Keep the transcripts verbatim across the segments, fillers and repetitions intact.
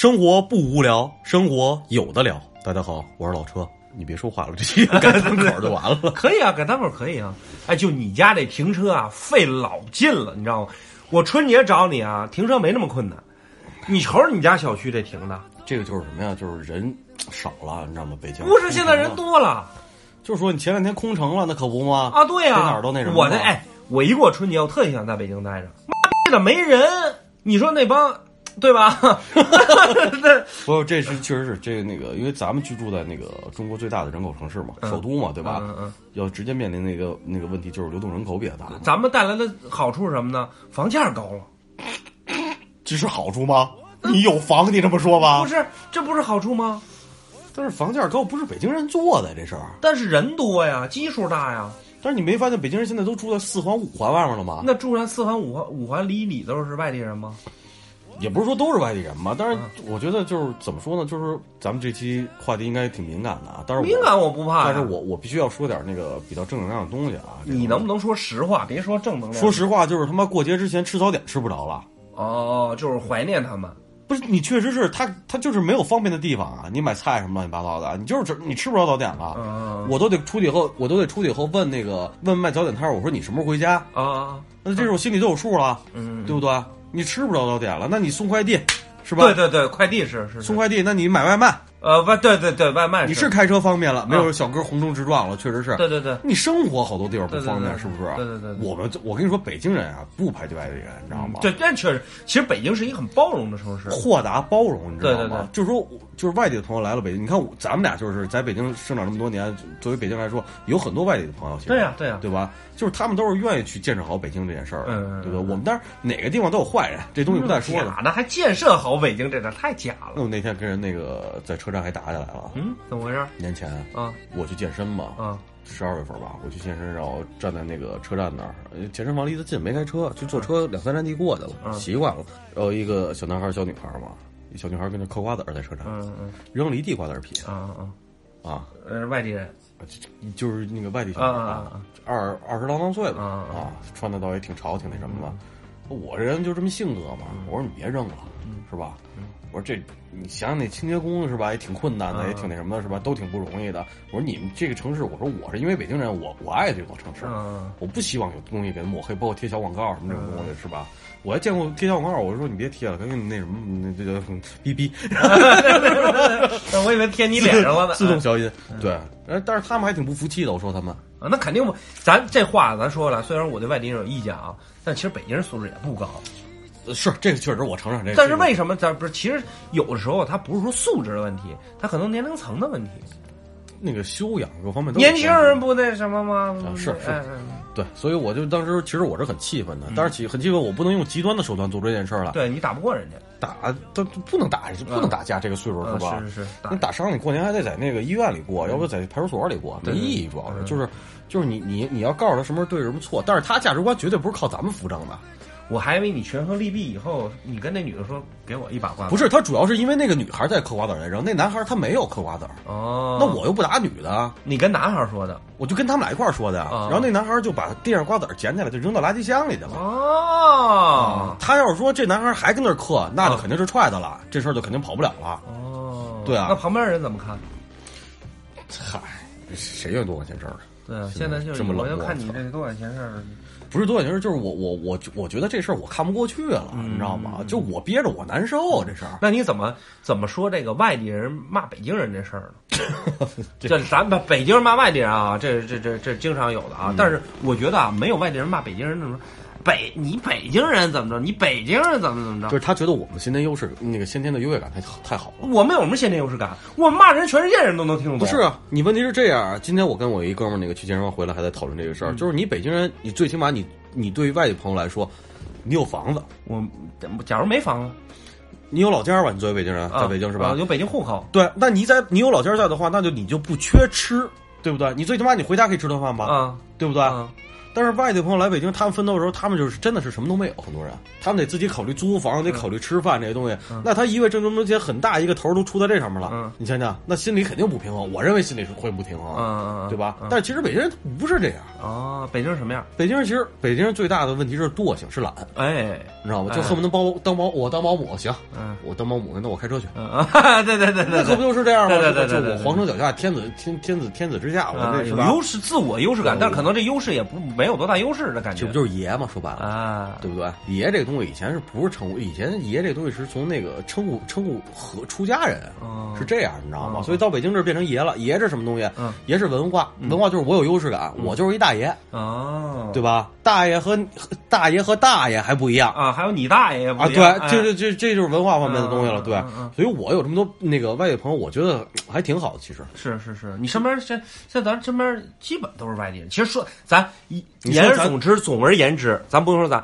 生活不无聊，生活有的聊。大家好，我是老车。你别说话了，这期改单口就完了。可以啊，改单口可以啊。哎，就你家这停车啊，费老劲了，你知道吗？我春节找你啊，停车没那么困难。你瞅瞅你家小区这停的，这个就是什么呀？就是人少了，你知道吗？北京不是现在人多了，就是说你前两天空城了，那可不吗？啊，对呀、啊，哪儿都那什么。我那哎，我一过春节，我特别想在北京待着，妈逼的没人。你说那帮。对吧？不，这是确实是这个那个，因为咱们居住在那个中国最大的人口城市嘛，首都嘛，对吧？嗯嗯嗯、要直接面临那个那个问题，就是流动人口比较大。咱们带来的好处是什么呢？房价高了，这是好处吗？你有房，你这么说吧？不是，这不是好处吗？但是房价高不是北京人做的这事儿，但是人多呀，基数大呀。但是你没发现北京人现在都住在四环、五环外面了吗？那住在四环、五环、五环里里都是外地人吗？也不是说都是外地人嘛，但是我觉得就是怎么说呢，就是咱们这期话题应该挺敏感的啊。但是敏感我不怕、啊，但是我我必须要说点那个比较正能量的东西啊。你能不能说实话？别说正能量。说实话，就是他妈过节之前吃早点吃不着了。哦，就是怀念他们。不是，你确实是他，他就是没有方便的地方啊。你买菜什么乱七八糟的，你就是你吃不着早点了。嗯、我都得出去以后，我都得出去以后问那个问卖早点摊，我说你什么时候回家啊？那这时候心里都有数了，嗯，对不对？你吃不着早点了，那你送快递，是吧？对对对，快递是 是, 是送快递。那你买外卖，呃，外对对对，外卖是。你是开车方便了，没有小哥红中直撞了，确实是。对对对，你生活好多地方不方便，对对对对是不是？对对 对, 对, 对。我们我跟你说，北京人啊，不排斥外地人，你知道吗？对，但确实，其实北京是一个很包容的城市，豁达包容，你知道吗？对对对，就是说，就是外地的朋友来了北京，你看咱们俩就是在北京生长这么多年，作为北京来说，有很多外地的朋友。对呀、啊、对呀、啊，对吧？就是他们都是愿意去建设好北京这件事儿，嗯、对不对？我们当然哪个地方都有坏人，这东西不再说了。那还建设好北京，这点太假了。那我那天跟人那个在车站还打起来了。嗯，怎么回事？年前啊，我去健身嘛，啊，十二月份吧，我去健身，然后站在那个车站那儿，健身房离得近，没开车，就坐车两三站地过去了，啊、习惯了。然后一个小男孩、小女孩嘛，小女孩跟着嗑瓜子儿在车站，嗯嗯，扔了一地瓜子皮。啊啊啊！呃，外地人。就是那个外地小孩啊，二二十郎当岁吧，啊，穿的倒也挺潮，挺那什么的。我这人就这么性格嘛，我说你别扔了，是吧？我说这你想想那清洁工是吧，也挺困难的，也挺那什么的，是吧？都挺不容易的。我说你们这个城市，我说我是因为北京人，我我爱这座城市，我不希望有东西给抹黑，包括贴小广告什么这种东西，是吧？我还见过贴小广告，我说你别贴了，赶紧那什么，那这叫逼逼。我以为贴你脸上了呢，自动消音。对，但是他们还挺不服气的。我说他们啊，那肯定不，咱这话咱说了，虽然我对外地人有意见啊，但其实北京人素质也不高。是，这个确实我承认这个。但是为什么咱不是？其实有的时候他不是说素质的问题，他可能年龄层的问题，那个修养各方面都。年轻人不那什么吗？啊，是是。哎对，所以我就当时其实我是很气愤的，但是很气愤，我不能用极端的手段做这件事了。对，你打不过人家，打都不能打，不能打架，这个岁数是吧？是是是，你打伤你过年还得在那个医院里过，要不在派出所里过，没意义。主要是就是就是你你你要告诉他什么对什么错，但是他价值观绝对不是靠咱们扶正的。我还以为你权衡利弊以后，你跟那女的说给我一把瓜子。不是，他主要是因为那个女孩在嗑瓜子儿，然后那男孩他没有嗑瓜子儿。哦，那我又不打女的。你跟男孩说的？我就跟他们俩一块儿说的。哦、然后那男孩就把地上瓜子儿捡起来，就扔到垃圾箱里去了。哦、嗯，他要是说这男孩还跟那儿嗑，那就肯定是踹他了，哦、这事儿就肯定跑不了了。哦，对啊。那旁边人怎么看？嗨，谁愿意多管闲事儿啊？对啊，现在就是我就看你这多管闲事儿。不是多管闲事，就是我我我我觉得这事儿我看不过去了，嗯、你知道吗？就我憋着我难受这事儿。那你怎么怎么说这个外地人骂北京人这事儿呢？这咱们北京人骂外地人啊，这这这这经常有的啊。嗯、但是我觉得啊，没有外地人骂北京人那么北你北京人怎么着？你北京人怎么怎么着？就是他觉得我们先天优势，那个先天的优越感太太好了。我们有什么先天优势感？我骂人，全世界人都能听懂。不是啊，你问题是这样。今天我跟我一哥们儿那个去健身房回来，还在讨论这个事儿。嗯、就是你北京人，你最起码你你对于外地朋友来说，你有房子。我假如没房子，你有老家吧？你作为北京人，在北京是吧？啊、有北京户口。对，那你在你有老家在的话，那就你就不缺吃，对不对？你最起码你回家可以吃顿饭吧？啊，对不对？啊但是外地朋友来北京，他们奋斗的时候，他们就是真的是什么都没有，很多人他们得自己考虑租房，得考虑吃饭这些东西。嗯、那他一位挣这么多钱，很大一个头都出在这上面了，嗯、你想想，那心里肯定不平衡。我认为心里是会不平衡，嗯、对吧？嗯、但是其实北京人不是这样啊、哦。北京人什么样？北京人其实北京人最大的问题是惰性，是懒。哎，你知道吗？就恨不得帮我当保我当保姆行，嗯、我当保姆那我开车去。嗯、对, 对对对对，那可不就是这样吗？对对对对对，就我皇城脚下天子天天子天子之下，我这是吧？优势自我优势感，但可能这优势也不没有多大优势的感觉，这不就是爷嘛？说白了啊，对不对？爷这个东西以前是不是称呼？以前爷这个东西是从那个称呼称呼和出家人、嗯、是这样，你知道吗？嗯、所以到北京这变成爷了。爷是什么东西？嗯、爷是文化，文化就是我有优势感，嗯、我就是一大爷哦，对吧？大爷和大爷和大爷还不一样啊，还有你大爷不一样啊，对，这这这这就是文化方面的东西了，嗯、对。嗯嗯、所以我有这么多那个外地朋友，我觉得还挺好的。其实是是是，你身边现现在咱身边基本都是外地人。其实说咱一。言而总之，总而言之，咱不用说咱，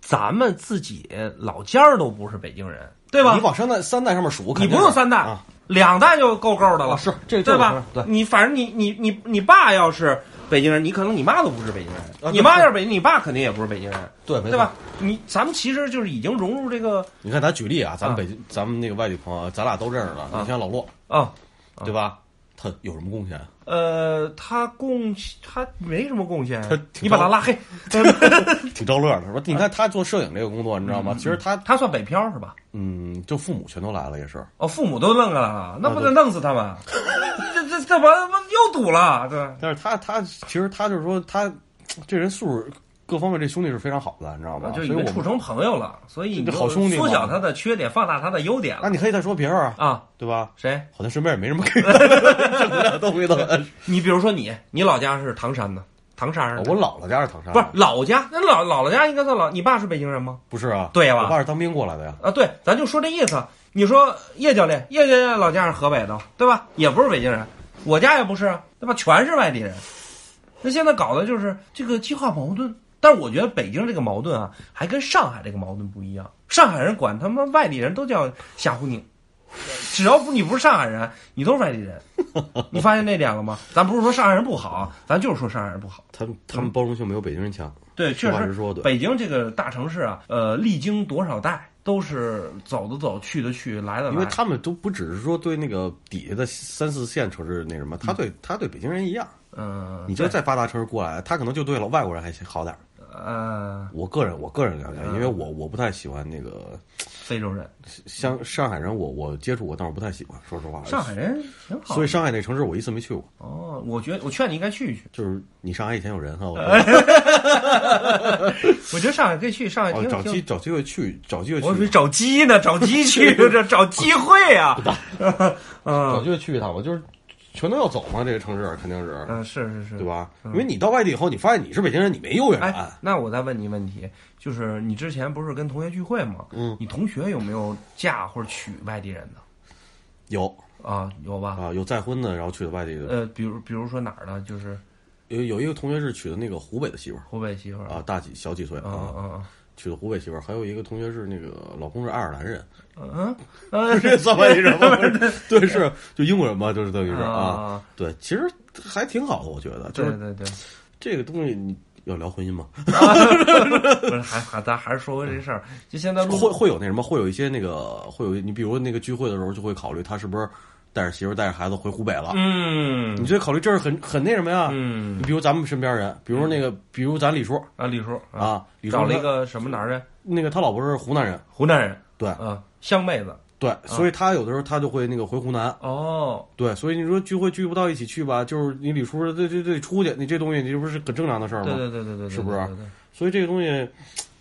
咱们自己老家儿都不是北京人，对吧？你往三代三代上面数，你不用三代，啊、两代就够够的了，啊、是这对吧？对，你反正你你你你爸要是北京人，你可能你妈都不是北京人，啊、你妈要是北京，你爸肯定也不是北京人，对对吧？你咱们其实就是已经融入这个。你看，咱举例啊，咱们北京，啊、咱们那个外地朋友，咱俩都认识了。啊、你像老骆啊，对吧？他有什么贡献？呃，他贡他没什么贡献，你把他拉黑，挺招乐的。说你看他做摄影这个工作，你知道吗？其实他他算北漂是吧？嗯，就父母全都来了也是。哦，父母都弄了，那不得弄死他们？这这这完又堵了，对。但是他他其实他就是说他这人素质各方面这兄弟是非常好的，你知道吗？就已经处成朋友了，所以你好兄弟缩小他的缺点，放大他的优点。那你可以再说别人啊啊。对吧？谁好像身边也没什么可以的，都回头。你比如说你，你老家是唐山的，唐山、哦。我姥姥家是唐山，不是老家，那老姥姥家应该算老。你爸是北京人吗？不是啊，对呀、啊，我爸是当兵过来的呀。啊，对，咱就说这意思。你说叶教练，叶教练老家是河北的，对吧？也不是北京人，我家也不是，对吧？全是外地人。那现在搞的就是这个激化矛盾。但是我觉得北京这个矛盾啊，还跟上海这个矛盾不一样。上海人管他们外地人都叫瞎胡拧。只要不你不是上海人，你都是外地人，你发现这点了吗？咱不是说上海人不好，咱就是说上海人不好。他们他们包容性没有北京人强。对，确实说对。北京这个大城市啊，呃，历经多少代都是走的走，去的去，来的来。因为他们都不只是说对那个底下的三四线城市那什么，他对、嗯、他对北京人一样。嗯，你就在发达城市过来，他可能就对了外国人还好点。呃，我个人我个人了解，因为我我不太喜欢那个非洲人，像上海人我，我我接触过，但我不太喜欢，说实话。上海人挺好，所以上海那城市我一次没去过。哦，我觉得我劝你应该去一去。就是你上海以前有人哈，我觉得，我觉得上海可以去，上海挺好、哦。找机找机会去，找机会去。我说找机呢，找机去，这找机会啊，找机会去一趟吧，就是。全都要走嘛，这个城市肯定是，嗯，是是是，对吧？嗯、因为你到外地以后，你发现你是北京人，你没优越感、哎。那我再问你问题，就是你之前不是跟同学聚会吗？嗯，你同学有没有嫁或者娶外地人的？有啊，有吧？啊，有再婚的，然后娶的外地的。呃，比如比如说哪儿的，就是有有一个同学是娶的那个湖北的媳妇儿，湖北媳妇儿啊，大几小几岁啊啊。啊啊娶的湖北媳妇儿，还有一个同学是那个老公是爱尔兰人，嗯，这算外地人吗？对，是就英国人嘛，就是等于是啊，对，其实还挺好的，我觉得，就是对对对，这个东西你要聊婚姻吗？不是，还还咱还是说回这事儿，就现在会会有那什么，会有一些那个会有你比如那个聚会的时候就会考虑他是不是。带着媳妇带着孩子回湖北了，嗯，你这考虑这是很很那什么呀？嗯，你比如咱们身边人，比如那个，比如咱李叔啊，李叔啊，李叔找了一个什么哪儿人？那个他老婆是湖南人，湖南人，对啊，湘妹子，对，所以他有的时候他就会那个回湖南哦，对，所以你说聚会聚不到一起去吧，就是你李叔这这这出去，你这东西你这不是很正常的事儿吗？对对对对对，是不是？所以这个东西，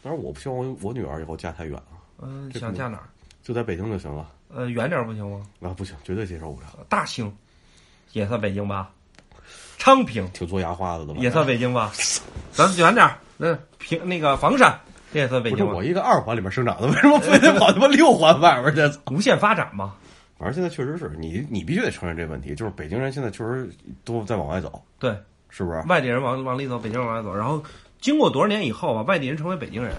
当然我不希望我女儿以后嫁太远了，嗯，想嫁哪儿？就在北京就行了。呃，远点不行吗？啊，不行，绝对接受不了。大兴也算北京吧，昌平挺做牙花子的吧，也算北京吧。咱远点，那平那个房山这也算北京吧。不是我一个二环里面生长的，为什么非得跑他妈六环外边去？无限发展嘛。反正现在确实是你，你必须得承认这问题，就是北京人现在确实都在往外走，对，是不是？外地人往往里走，北京人往外走，然后经过多少年以后吧，外地人成为北京人，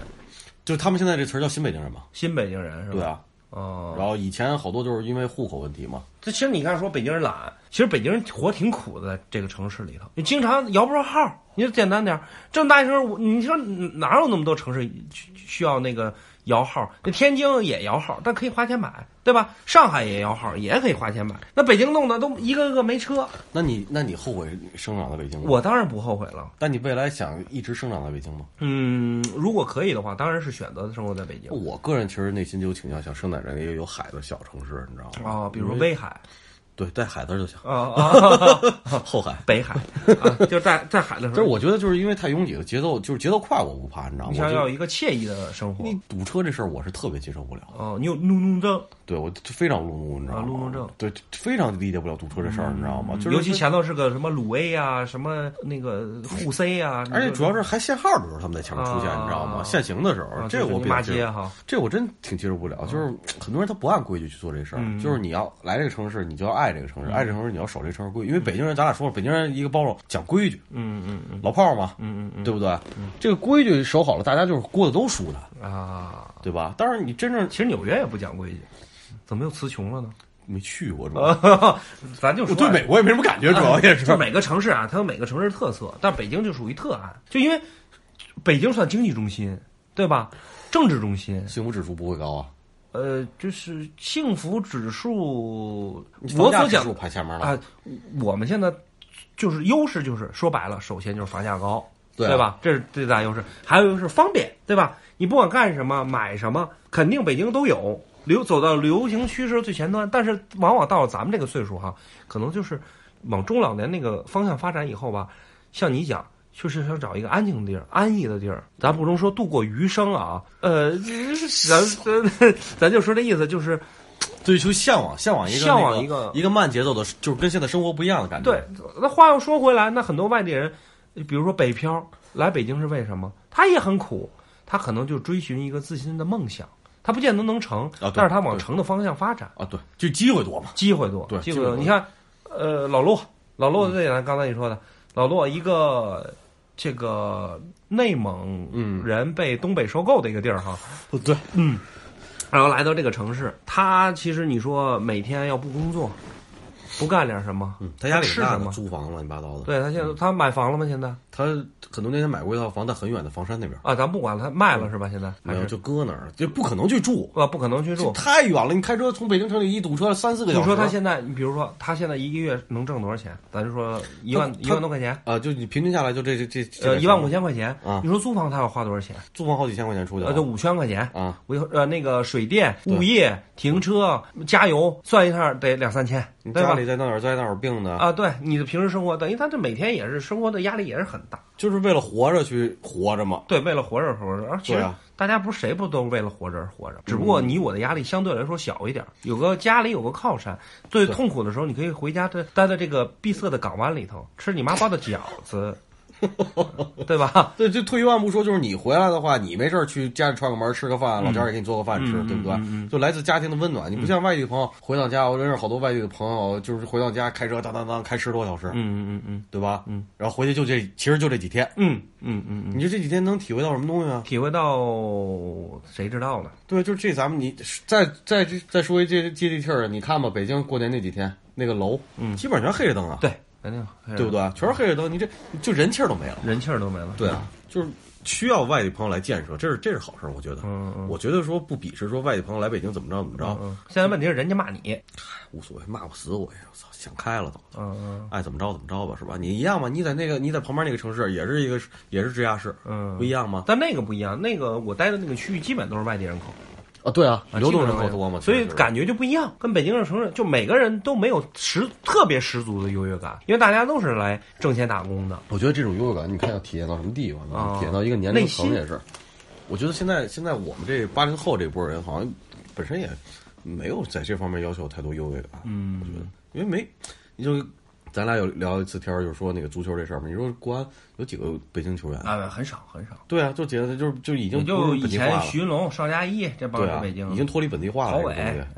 就他们现在这词儿叫新北京人嘛，新北京人是吧？对啊。哦，然后以前好多就是因为户口问题嘛，这其实你刚才说北京人懒，其实北京人活挺苦的，在这个城市里头，你经常摇不着号。你就简单点，这么大一城，你说哪有那么多城市需要那个摇号？那天津也摇号，但可以花钱买，对吧？上海也摇号，也可以花钱买。那北京弄的都一个个没车。那你那你后悔生长在北京吗？我当然不后悔了。但你未来想一直生长在北京吗？嗯，如果可以的话，当然是选择生活在北京。我个人其实内心就倾向想生长在一个有海的小城市，你知道吗？啊、哦，比如威海。对，带海字就行。啊、哦、啊！后海、北海，啊、就是在在海的时候。就是我觉得，就是因为太拥挤了，节奏就是节奏快，我不怕，你知道吗？你想要一个惬意的生活。你堵车这事儿，我是特别接受不了。哦，你有路怒症？对，我非常路怒，你知道吗？啊、路怒症。对，非常理解不了堵车这事儿、嗯，你知道吗？就是尤其前头是个什么鲁 A 啊，什么那个沪 C 啊，而且主要是还限号的时候，他们在前面出现，啊、你知道吗？限行的时候，啊、这我骂街哈，这我真挺接受不了。就是很多人他不按规矩去做这事儿、嗯，就是你要来这个城市，你就要爱。爱这个城市，爱这个城市，你要守这城市规矩。因为北京人，咱俩说了，北京人一个包容，讲规矩。嗯嗯嗯，老炮嘛，嗯嗯，对不对、嗯？这个规矩守好了，大家就是过得都舒坦啊，对吧？但是你真正，其实纽约也不讲规矩，怎么又词穷了呢？没去过，主要、啊、咱就说对美国也没什么感觉，主要也是、啊、就每个城市啊，它有每个城市特色，但北京就属于特案，就因为北京算经济中心，对吧？政治中心，幸福指数不会高啊。呃，就是幸福指数，我所讲排前面了啊。我们现在就是优势，就是说白了，首先就是房价高，对、啊、对吧？这是最大优势。还有就是方便，对吧？你不管干什么、买什么，肯定北京都有。流走到流行趋势最前端，但是往往到了咱们这个岁数哈，可能就是往中老年那个方向发展以后吧。像你讲。就是想找一个安静的地儿，安逸的地儿。咱不能说度过余生啊，呃，咱咱咱就说这意思，就是追求向往，向往一个向往一个、那个、一个慢节奏的，就是跟现在生活不一样的感觉。对，那话又说回来，那很多外地人，比如说北漂来北京是为什么？他也很苦，他可能就追寻一个自身的梦想。他不见得能成，啊、但是他往成的方向发展啊。对，就机会多嘛，机会多，对，机会多。你看，呃，老陆，老陆最简单，刚才你说的，老陆一个。这个内蒙人被东北收购的一个地儿哈，不对，嗯，然后来到这个城市，他其实你说每天要不工作，不干点什么，嗯，他家里是什么租房乱七八糟的，对他现在、嗯、他买房了吗？现在他很多年前买过一套房，在很远的房山那边啊，咱不管了，他卖了是吧？现在没有就搁那儿，就不可能去住啊，不可能去住，太远了，你开车从北京城里一堵车三四个小时。你说他现在，你比如说他现在一个月能挣多少钱？咱就说一万一万多块钱啊、呃，就你平均下来就这这这呃一万五千块钱啊。你说租房他要花多少钱？租房好几千块钱出去啊，就五千块钱啊，维呃那个水电、物业、停车、加油，算一下得两三千。你家里在那儿灾那儿病的啊，对你的平时生活，等于他这每天也是生活的压力也是很大。就是为了活着去活着嘛，对，为了活着活着，而且大家不是谁不都为了活着而活着，只不过你我的压力相对来说小一点，有个家里有个靠山，最痛苦的时候你可以回家待在这个闭塞的港湾里头吃你妈包的饺子。对吧？对，就退一万步说，就是你回来的话，你没事去家里串个门，吃个饭，老家也给你做个饭吃，嗯、对不对、嗯嗯？就来自家庭的温暖。你不像外地的朋友、嗯、回到家，我认识好多外地的朋友，就是回到家开车当当当开十多小时，嗯嗯嗯嗯，对吧？嗯，然后回去就这，其实就这几天，嗯嗯嗯，你就这几天能体会到什么东西啊？体会到谁知道呢？对，就是这咱们你再再再说一接接地气儿，你看吧，北京过年那几天那个楼，嗯，基本上全黑着灯啊。对。肯定，对不对？全是黑着灯，你这就人气儿都没了，人气儿都没了。对啊，就是需要外地朋友来建设，这是这是好事，我觉得。嗯嗯。我觉得说不鄙视说外地朋友来北京怎么着怎么着。嗯嗯、现在问题是人家骂你，无所谓，骂不死我呀！我操，想开了都。嗯嗯。爱怎么着怎么着吧，是吧？你一样吗？你在那个你在旁边那个城市也是一个也是直辖市，嗯，不一样吗？但那个不一样，那个我待的那个区域基本都是外地人口。啊，对啊，流动人口多嘛，所以感觉就不一样。跟北京这城市，就每个人都没有十特别十足的优越感，因为大家都是来挣钱打工的。我觉得这种优越感，你看要体验到什么地方呢？哦、体验到一个年龄层也是。我觉得现在现在我们这八零后这波人，好像本身也没有在这方面要求太多优越感。嗯，我觉得，因为没，你就咱俩有聊一次天，就是说那个足球这事儿嘛。你说国安有几个北京球员啊？很少，很少。对啊，就觉得就是就已经就以前徐云龙、邵佳一这帮北京、啊、已经脱离本地化了。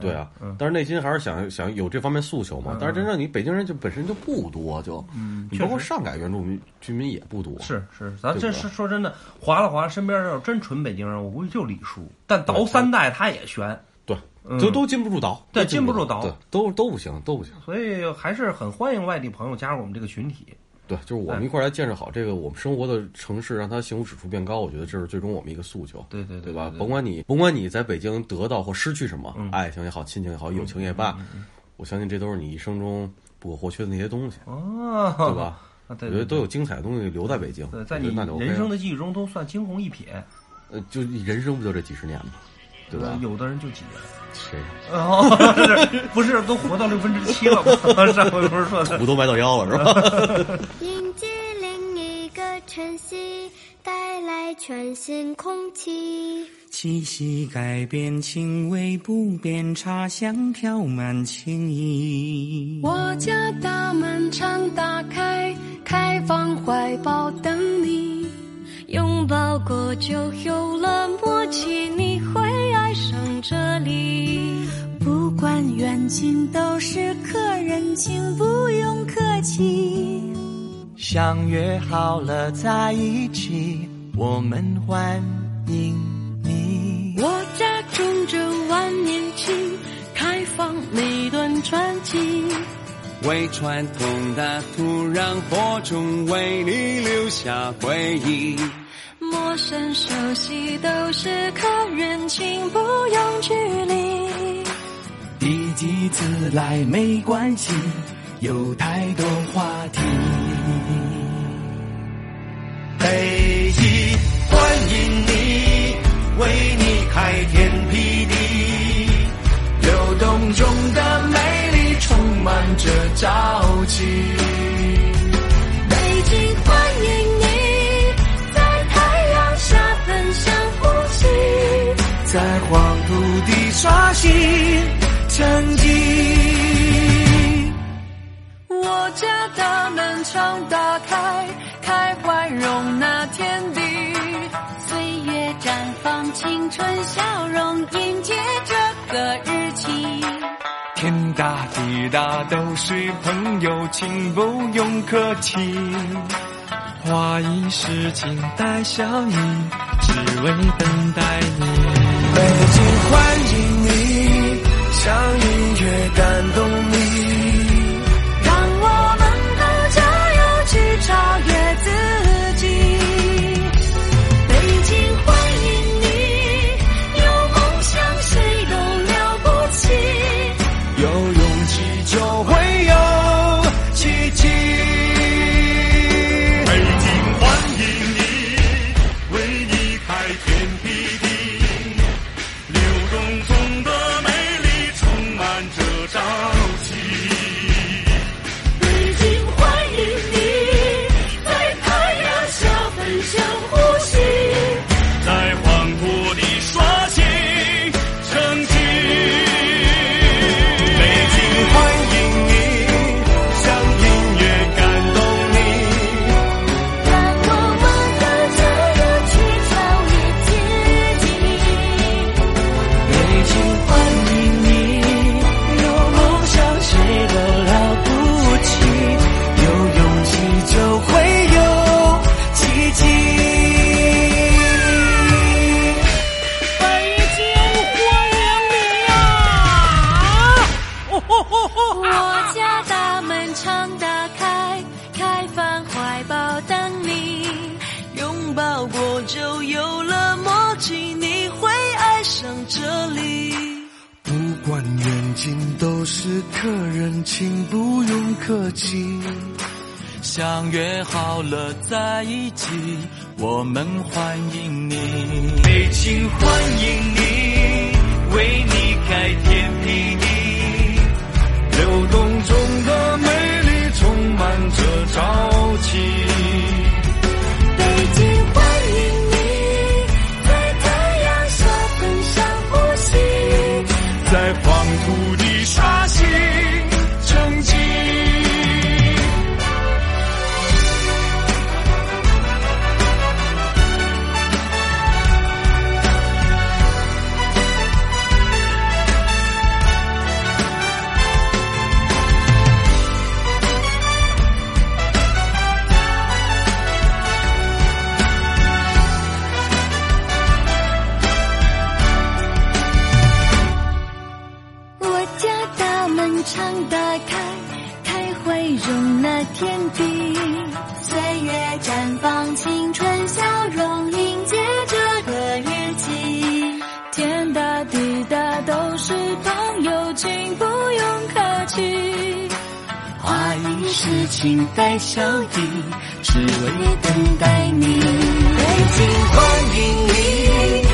对啊、嗯，但是内心还是想想有这方面诉求嘛。嗯、但是真正你北京人就本身就不多，就嗯，你包括上海原住民居民也不多。是是，咱这是说真的，划了划身边要真纯北京人，我估计就李叔，但倒三代他也悬。对，都都禁不住倒，对，禁不住倒，都都不行，都不行。所以还是很欢迎外地朋友加入我们这个群体。对，就是我们一块来建设好这个我们生活的城市，让它幸福指数变高，我觉得这是最终我们一个诉求。对对 对, 对, 对, 对吧？甭管你甭管你在北京得到或失去什么，嗯、爱情也好，亲情也好，友情也罢、嗯嗯嗯，我相信这都是你一生中不可或缺的那些东西，哦、对吧？啊、对对对，我觉得都有精彩的东西留在北京，对，在你人生的记忆中都算惊鸿一瞥。呃，就人生不就这几十年吗？对吧？有的人就几年，谁？哦，是不是都活到六分之七了吗？上回不是说土都埋到腰了是吧？迎接另一个晨曦，带来全新空气，气息改变，情味不变，茶香飘满情意。我家大门常打开，开放怀抱等你，拥抱过就有了默契，你会爱上这里。不管远近都是客人，请不用客气，相约好了在一起，我们欢迎你。我家种着万年青，开放每段传奇，为传统的土壤播种，为你留下回忆。陌生熟悉都是客人，请不用距离。第几次来没关系，有太多话题。北一欢迎你，为你开天辟地，流动中的美充满着朝气。北京欢迎你，在太阳下分享呼吸，在黄土地刷新成绩。我家大门常打开，开怀容纳天地，岁月绽放青春笑容，迎接这个日期。天大地大都是朋友，请不用客气，花一世情带笑意，只为等待你。北京欢迎你，像音乐感动你，让我们都加油去超越自己。北京欢迎你，有梦想谁都了不起，有勇气就会有奇迹。北京欢迎你，为你开天辟地，流动中的美丽充满着朝气。北京欢迎你，在太阳下分享呼吸，在黄土地刷新成绩。都是客人，请不用客气，相约好了在一起，我们欢迎你。北京欢迎你，为你开天辟地，流动中的美丽充满着朝气。北京欢迎你，在太阳下分享呼吸，在黄土地刷新成绩。常打开，开怀容纳天地，岁月绽放青春笑容，迎接这个日期。天大地大都是朋友，情不用客气。花影是情带笑意，只为等待你。北京欢迎你。